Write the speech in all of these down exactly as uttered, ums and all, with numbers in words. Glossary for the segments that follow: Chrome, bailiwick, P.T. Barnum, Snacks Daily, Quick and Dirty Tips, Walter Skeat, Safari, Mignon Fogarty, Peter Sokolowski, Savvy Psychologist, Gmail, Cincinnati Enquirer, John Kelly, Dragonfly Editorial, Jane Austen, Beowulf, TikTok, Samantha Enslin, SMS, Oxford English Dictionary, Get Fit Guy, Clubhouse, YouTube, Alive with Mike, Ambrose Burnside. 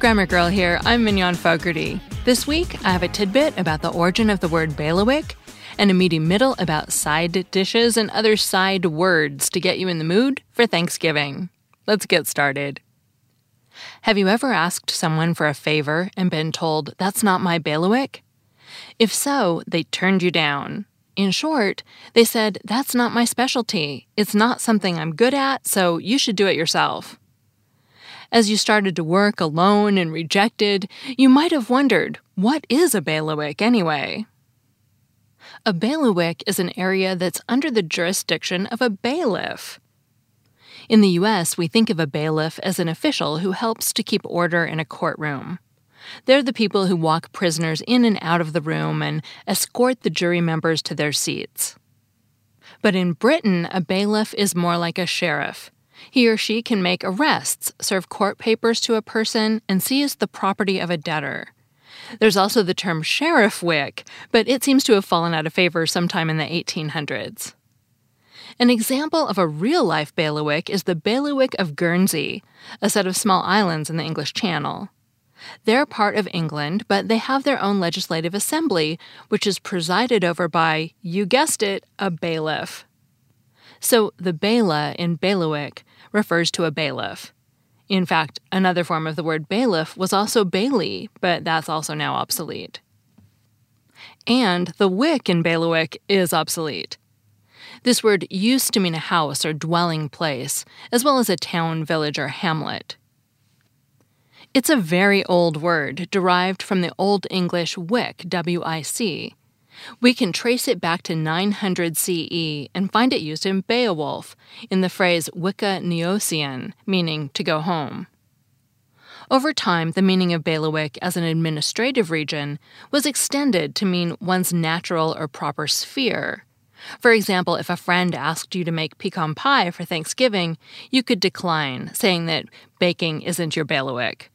Grammar Girl here, I'm Mignon Fogarty. This week, I have a tidbit about the origin of the word bailiwick and a meaty middle about side dishes and other side words to get you in the mood for Thanksgiving. Let's get started. Have you ever asked someone for a favor and been told, "That's not my bailiwick"? If so, they turned you down. In short, they said, "That's not my specialty. It's not something I'm good at, so you should do it yourself." As you started to work alone and rejected, you might have wondered, what is a bailiwick anyway? A bailiwick is an area that's under the jurisdiction of a bailiff. In the U S, we think of a bailiff as an official who helps to keep order in a courtroom. They're the people who walk prisoners in and out of the room and escort the jury members to their seats. But in Britain, a bailiff is more like a sheriff. He or she can make arrests, serve court papers to a person, and seize the property of a debtor. There's also the term sheriff wick, but it seems to have fallen out of favor sometime in the eighteen hundreds. An example of a real-life bailiwick is the Bailiwick of Guernsey, a set of small islands in the English Channel. They're part of England, but they have their own legislative assembly, which is presided over by, you guessed it, a bailiff. So the baila in bailiwick refers to a bailiff. In fact, another form of the word bailiff was also bailey, but that's also now obsolete. And the wick in bailiwick is obsolete. This word used to mean a house or dwelling place, as well as a town, village, or hamlet. It's a very old word, derived from the Old English wick, W I C. We can trace it back to nine hundred C E and find it used in Beowulf, in the phrase wicca neocean, meaning to go home. Over time, the meaning of bailiwick as an administrative region was extended to mean one's natural or proper sphere. For example, if a friend asked you to make pecan pie for Thanksgiving, you could decline, saying that baking isn't your bailiwick.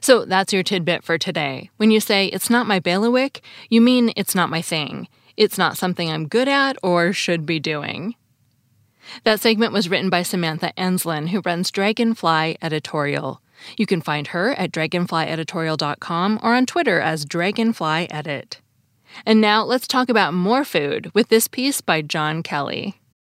So that's your tidbit for today. When you say, "It's not my bailiwick," you mean it's not my thing. It's not something I'm good at or should be doing. That segment was written by Samantha Enslin, who runs Dragonfly Editorial. You can find her at dragonfly editorial dot com or on Twitter as dragonflyedit. And now let's talk about more food with this piece by John Kelly.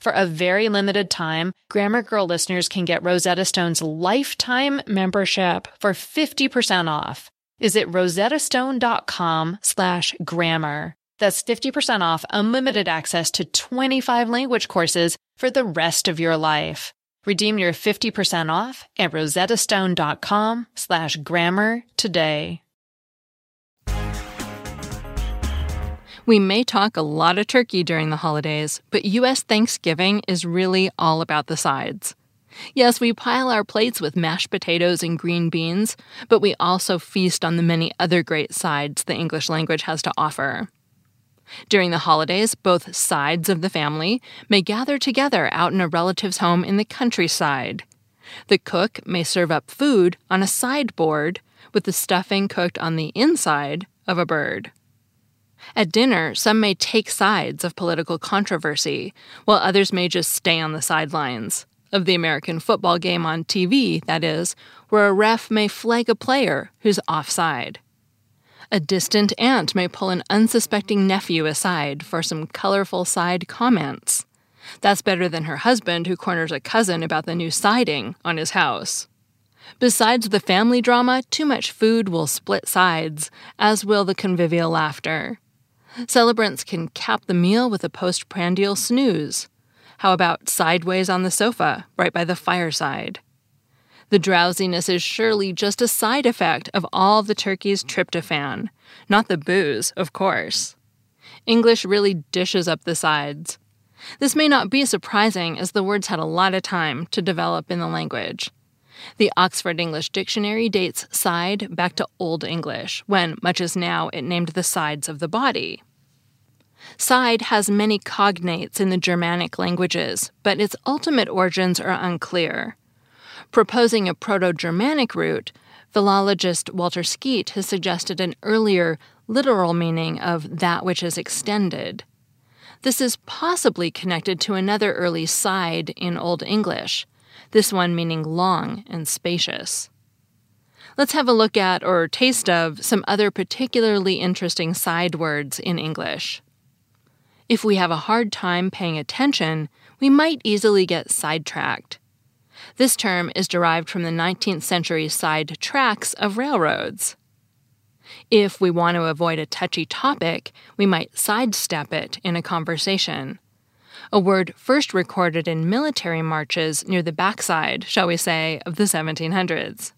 For a very limited time, Grammar Girl listeners can get Rosetta Stone's lifetime membership for fifty percent off. Visit rosettastone.com slash grammar. That's fifty percent off unlimited access to twenty-five language courses for the rest of your life. Redeem your fifty percent off at rosettastone.com slash grammar today. We may talk a lot of turkey during the holidays, but U S Thanksgiving is really all about the sides. Yes, we pile our plates with mashed potatoes and green beans, but we also feast on the many other great sides the English language has to offer. During the holidays, both sides of the family may gather together out in a relative's home in the countryside. The cook may serve up food on a sideboard with the stuffing cooked on the inside of a bird. At dinner, some may take sides of political controversy, while others may just stay on the sidelines of the American football game on T V, that is, where a ref may flag a player who's offside. A distant aunt may pull an unsuspecting nephew aside for some colorful side comments. That's better than her husband, who corners a cousin about the new siding on his house. Besides the family drama, too much food will split sides, as will the convivial laughter. Celebrants can cap the meal with a postprandial snooze. How about sideways on the sofa, right by the fireside? The drowsiness is surely just a side effect of all the turkey's tryptophan, not the booze, of course. English really dishes up the sides. This may not be surprising, as the words had a lot of time to develop in the language. The Oxford English Dictionary dates side back to Old English, when, much as now, it named the sides of the body. Side has many cognates in the Germanic languages, but its ultimate origins are unclear. Proposing a Proto-Germanic root, philologist Walter Skeat has suggested an earlier, literal meaning of that which is extended. This is possibly connected to another early side in Old English, this one meaning long and spacious. Let's have a look at, or taste of, some other particularly interesting side words in English. If we have a hard time paying attention, we might easily get sidetracked. This term is derived from the nineteenth century side tracks of railroads. If we want to avoid a touchy topic, we might sidestep it in a conversation. A word first recorded in military marches near the backside, shall we say, of the seventeen hundreds.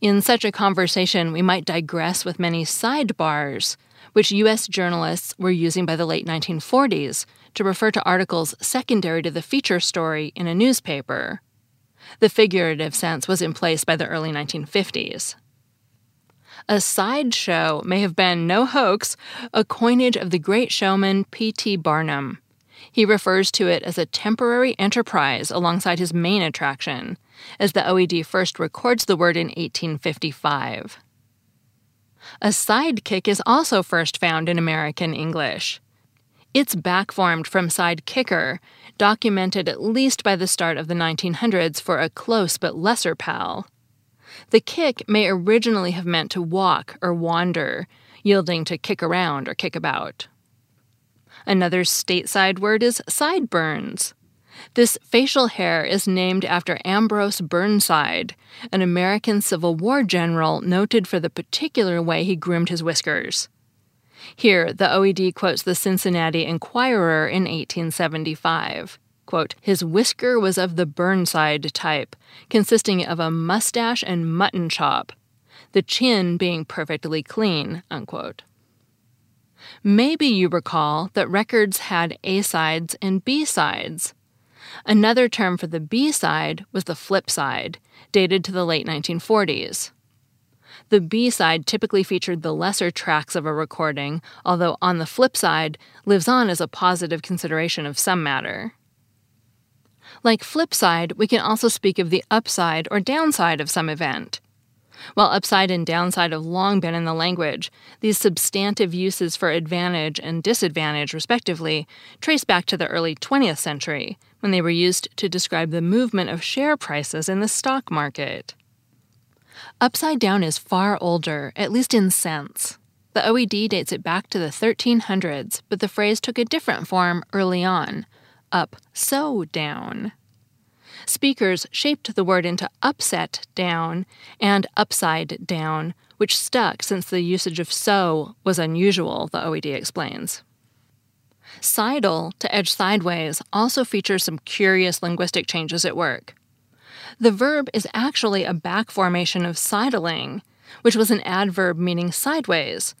In such a conversation, we might digress with many sidebars, which U S journalists were using by the late nineteen forties to refer to articles secondary to the feature story in a newspaper. The figurative sense was in place by the early nineteen fifties. A sideshow may have been, no hoax, a coinage of the great showman P T Barnum. He refers to it as a temporary enterprise alongside his main attraction, as the O E D first records the word in eighteen fifty-five. A sidekick is also first found in American English. It's backformed from sidekicker, documented at least by the start of the nineteen hundreds for a close but lesser pal. The kick may originally have meant to walk or wander, yielding to kick around or kick about. Another stateside word is sideburns. This facial hair is named after Ambrose Burnside, an American Civil War general noted for the particular way he groomed his whiskers. Here, the O E D quotes the Cincinnati Enquirer in eighteen seventy-five. Quote, "His whisker was of the Burnside type, consisting of a mustache and mutton chop, the chin being perfectly clean," unquote. Maybe you recall that records had A-sides and B-sides. Another term for the B-side was the flip side, dated to the late nineteen forties. The B-side typically featured the lesser tracks of a recording, although on the flip side lives on as a positive consideration of some matter. Like flip side, we can also speak of the upside or downside of some event. While upside and downside have long been in the language, these substantive uses for advantage and disadvantage, respectively, trace back to the early twentieth century, when they were used to describe the movement of share prices in the stock market. Upside down is far older, at least in sense. The O E D dates it back to the thirteen hundreds, but the phrase took a different form early on, up, so down. Speakers shaped the word into upset down and upside down, which stuck since the usage of so was unusual, the O E D explains. Sidle, to edge sideways, also features some curious linguistic changes at work. The verb is actually a back formation of sidling, which was an adverb meaning sideways,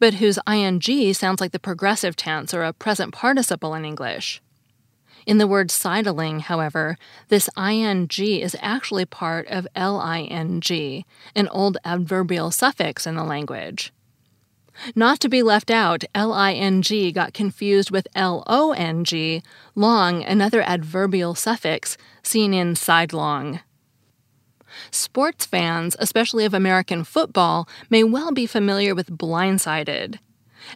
but whose ing sounds like the progressive tense or a present participle in English. In the word sidling, however, this ing is actually part of ling, an old adverbial suffix in the language. Not to be left out, ling got confused with long, long, another adverbial suffix seen in sidelong. Sports fans, especially of American football, may well be familiar with blindsided.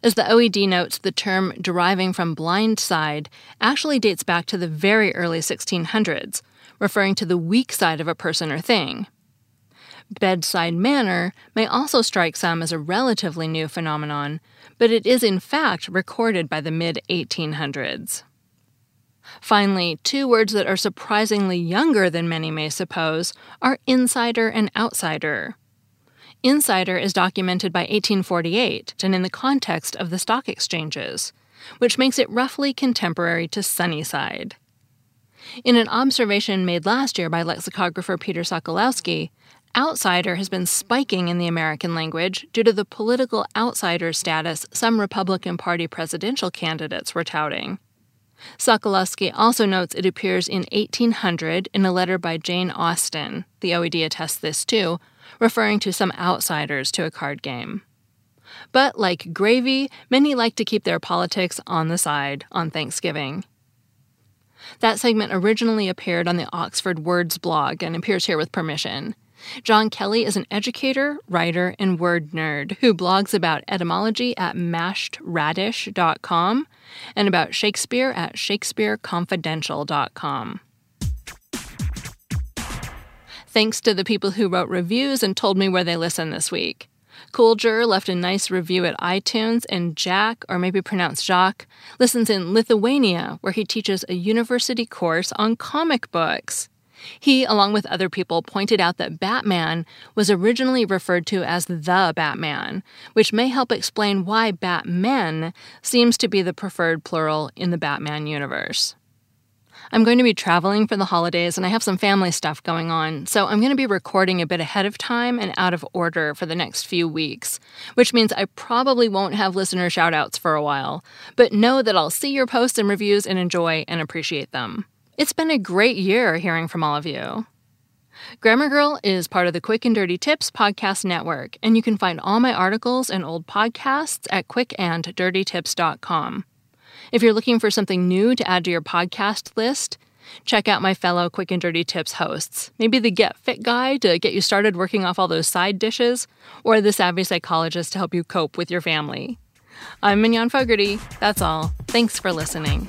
As the O E D notes, the term deriving from blindside actually dates back to the very early sixteen hundreds, referring to the weak side of a person or thing. Bedside manner may also strike some as a relatively new phenomenon, but it is in fact recorded by the mid eighteen hundreds. Finally, two words that are surprisingly younger than many may suppose are insider and outsider. Insider is documented by eighteen forty-eight and in the context of the stock exchanges, which makes it roughly contemporary to Sunnyside. In an observation made last year by lexicographer Peter Sokolowski, outsider has been spiking in the American language due to the political outsider status some Republican Party presidential candidates were touting. Sokolowski also notes it appears in eighteen hundred in a letter by Jane Austen, the O E D attests this too, referring to some outsiders to a card game. But like gravy, many like to keep their politics on the side on Thanksgiving. That segment originally appeared on the Oxford Words blog and appears here with permission. John Kelly is an educator, writer, and word nerd who blogs about etymology at mashed radish dot com and about Shakespeare at shakespeare confidential dot com. Thanks to the people who wrote reviews and told me where they listen this week. Coolger left a nice review at iTunes, and Jack, or maybe pronounced Jacques, listens in Lithuania, where he teaches a university course on comic books. He, along with other people, pointed out that Batman was originally referred to as the Batman, which may help explain why Batmen seems to be the preferred plural in the Batman universe. I'm going to be traveling for the holidays, and I have some family stuff going on, so I'm going to be recording a bit ahead of time and out of order for the next few weeks, which means I probably won't have listener shout-outs for a while, but know that I'll see your posts and reviews and enjoy and appreciate them. It's been a great year hearing from all of you. Grammar Girl is part of the Quick and Dirty Tips podcast network, and you can find all my articles and old podcasts at quick and dirty tips dot com. If you're looking for something new to add to your podcast list, check out my fellow Quick and Dirty Tips hosts. Maybe the Get Fit Guy to get you started working off all those side dishes, or the Savvy Psychologist to help you cope with your family. I'm Mignon Fogarty. That's all. Thanks for listening.